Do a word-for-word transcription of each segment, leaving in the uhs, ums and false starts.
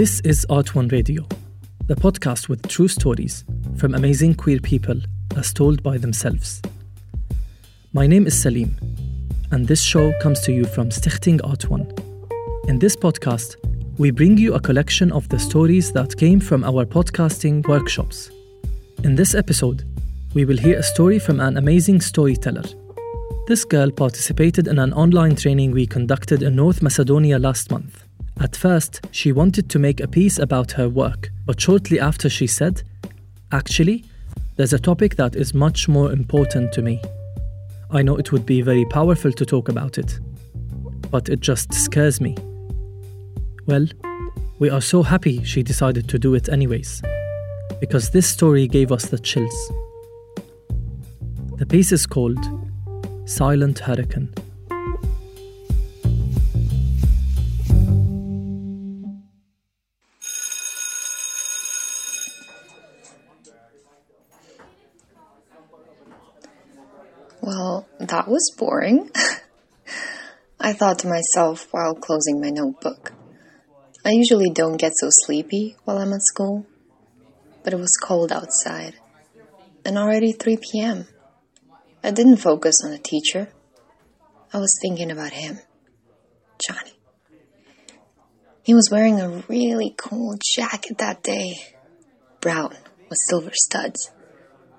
This is Art One Radio, the podcast with true stories from amazing queer people as told by themselves. My name is Salim, and this show comes to you from Stichting Art One. In this podcast, we bring you a collection of the stories that came from our podcasting workshops. In this episode, we will hear a story from an amazing storyteller. This girl participated in an online training we conducted in North Macedonia last month. At first, she wanted to make a piece about her work, but shortly after she said, "Actually, there's a topic that is much more important to me. I know it would be very powerful to talk about it, but it just scares me." Well, we are so happy she decided to do it anyways, because this story gave us the chills. The piece is called Silent Hurricane. Well, that was boring, I thought to myself while closing my notebook. I usually don't get so sleepy while I'm at school, but it was cold outside, and already three p.m. I didn't focus on the teacher. I was thinking about him, Johnny. He was wearing a really cool jacket that day, brown with silver studs.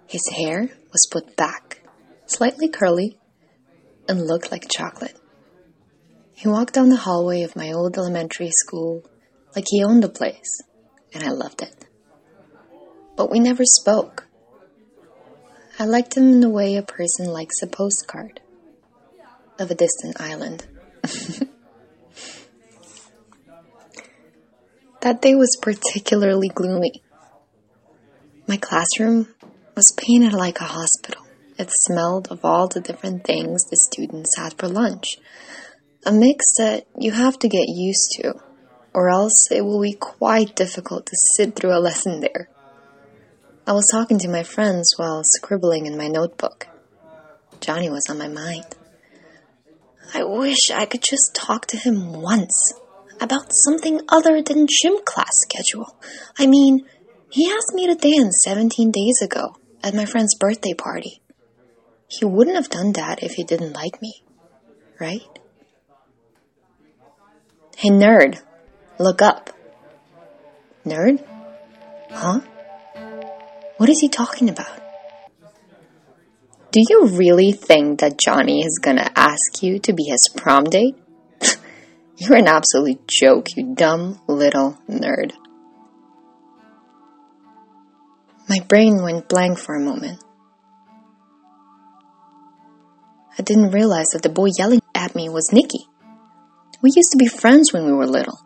His hair was put back, slightly curly, and looked like chocolate. He walked down the hallway of my old elementary school like he owned the place, and I loved it. But we never spoke. I liked him in the way a person likes a postcard of a distant island. That day was particularly gloomy. My classroom was painted like a hospital. It smelled of all the different things the students had for lunch. A mix that you have to get used to, or else it will be quite difficult to sit through a lesson there. I was talking to my friends while scribbling in my notebook. Johnny was on my mind. I wish I could just talk to him once about something other than gym class schedule. I mean, he asked me to dance seventeen days ago at my friend's birthday party. He wouldn't have done that if he didn't like me, right? "Hey, nerd, look up." "Nerd? Huh? What is he talking about?" Do you really think that Johnny is gonna ask you to be his prom date? You're an absolute joke, you dumb little nerd. My brain went blank for a moment. I didn't realize that the boy yelling at me was Nicky. We used to be friends when we were little.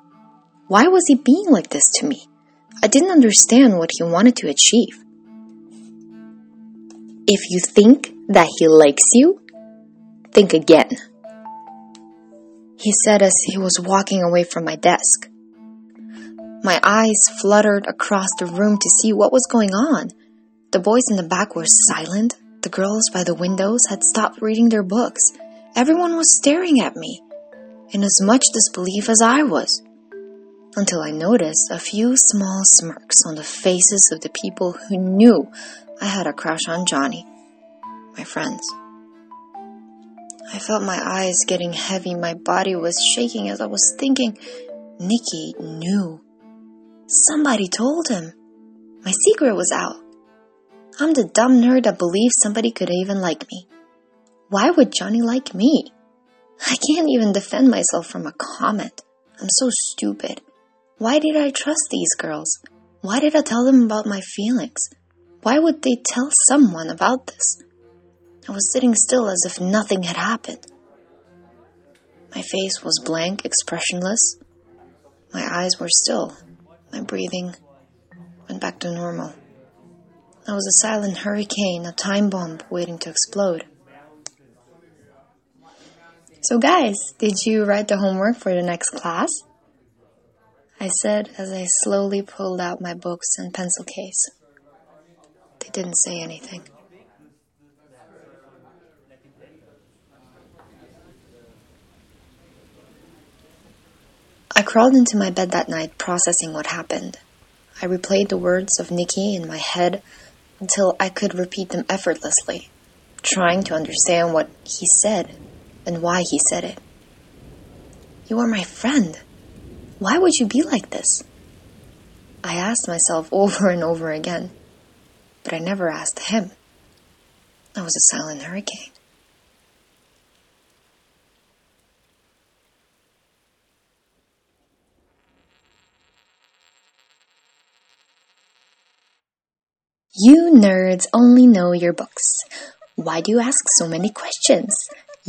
Why was he being like this to me? I didn't understand what he wanted to achieve. If you think that he likes you, think again, he said as he was walking away from my desk. My eyes fluttered across the room to see what was going on. The boys in the back were silent. The girls by the windows had stopped reading their books. Everyone was staring at me, in as much disbelief as I was, until I noticed a few small smirks on the faces of the people who knew I had a crush on Johnny, my friends. I felt my eyes getting heavy. My body was shaking as I was thinking, Nicky knew. Somebody told him. My secret was out. I'm the dumb nerd that believes somebody could even like me. Why would Johnny like me? I can't even defend myself from a comment. I'm so stupid. Why did I trust these girls? Why did I tell them about my feelings? Why would they tell someone about this? I was sitting still as if nothing had happened. My face was blank, expressionless. My eyes were still. My breathing went back to normal. I was a silent hurricane, a time bomb waiting to explode. "So guys, did you write the homework for the next class?" I said as I slowly pulled out my books and pencil case. They didn't say anything. I crawled into my bed that night, processing what happened. I replayed the words of Nicky in my head until I could repeat them effortlessly, trying to understand what he said and why he said it. You are my friend. Why would you be like this? I asked myself over and over again, but I never asked him. I was a silent hurricane. You nerds only know your books. Why do you ask so many questions?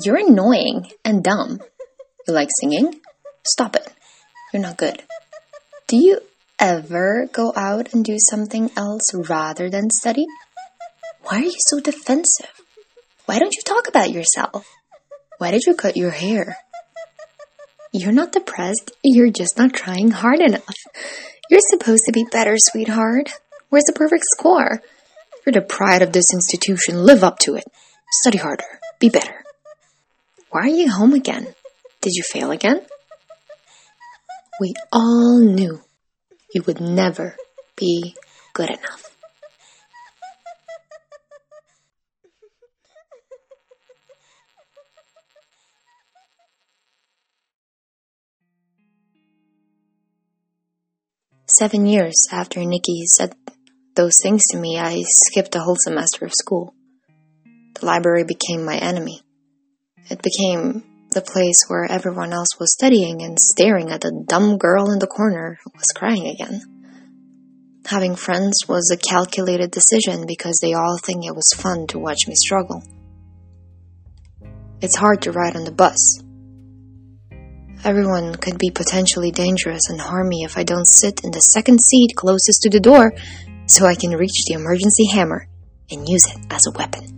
You're annoying and dumb. You like singing? Stop it. You're not good. Do you ever go out and do something else rather than study? Why are you so defensive? Why don't you talk about yourself? Why did you cut your hair? You're not depressed. You're just not trying hard enough. You're supposed to be better, sweetheart. Where's the perfect score? You're the pride of this institution. Live up to it. Study harder. Be better. Why are you home again? Did you fail again? We all knew you would never be good enough. Seven years after Nicky said those things to me, I skipped a whole semester of school. The library became my enemy. It became the place where everyone else was studying and staring at the dumb girl in the corner who was crying again. Having friends was a calculated decision because they all think it was fun to watch me struggle. It's hard to ride on the bus. Everyone could be potentially dangerous and harm me if I don't sit in the second seat closest to the door so I can reach the emergency hammer and use it as a weapon.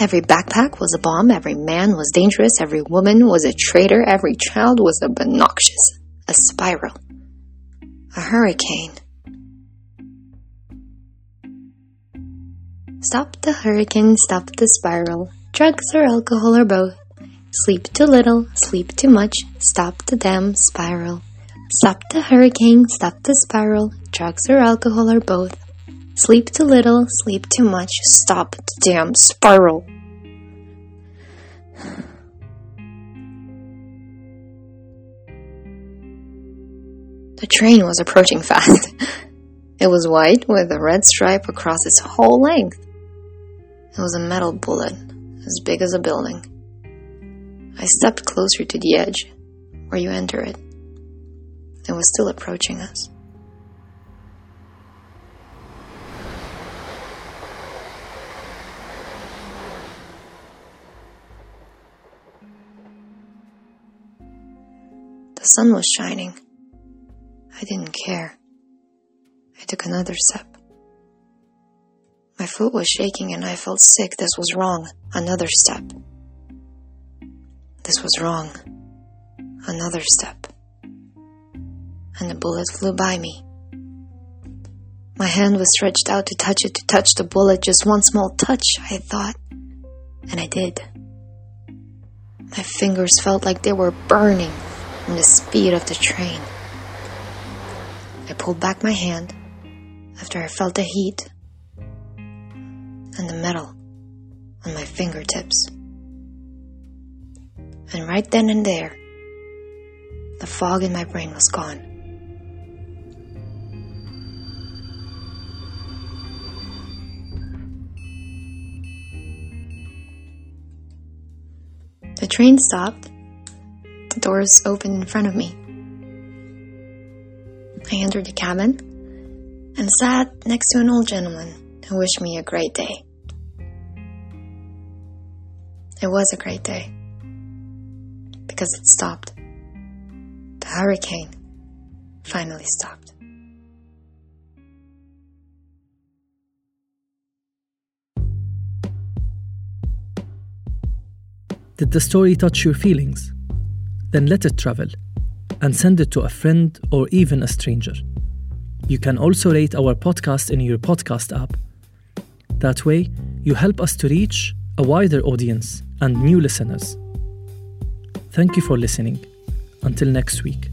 Every backpack was a bomb, every man was dangerous, every woman was a traitor, every child was obnoxious, a spiral, a hurricane. Stop the hurricane, stop the spiral, drugs or alcohol or both. Sleep too little, sleep too much, stop the damn spiral. Stop the hurricane, stop the spiral, drugs or alcohol or both. Sleep too little, sleep too much, stop the damn spiral. The train was approaching fast. It was white with a red stripe across its whole length. It was a metal bullet, as big as a building. I stepped closer to the edge, where you enter it. It was still approaching us. The sun was shining. I didn't care. I took another step. My foot was shaking and I felt sick. This was wrong. Another step. This was wrong. Another step. And the bullet flew by me. My hand was stretched out to touch it, to touch the bullet. Just one small touch, I thought. And I did. My fingers felt like they were burning from the speed of the train. I pulled back my hand after I felt the heat and the metal on my fingertips. And right then and there, the fog in my brain was gone. The train stopped. The doors opened in front of me. I entered the cabin and sat next to an old gentleman who wished me a great day. It was a great day. Because it stopped. The hurricane finally stopped. Did the story touch your feelings? Then let it travel and send it to a friend or even a stranger. You can also rate our podcast in your podcast app. That way, you help us to reach a wider audience and new listeners. Thank you for listening. Until next week.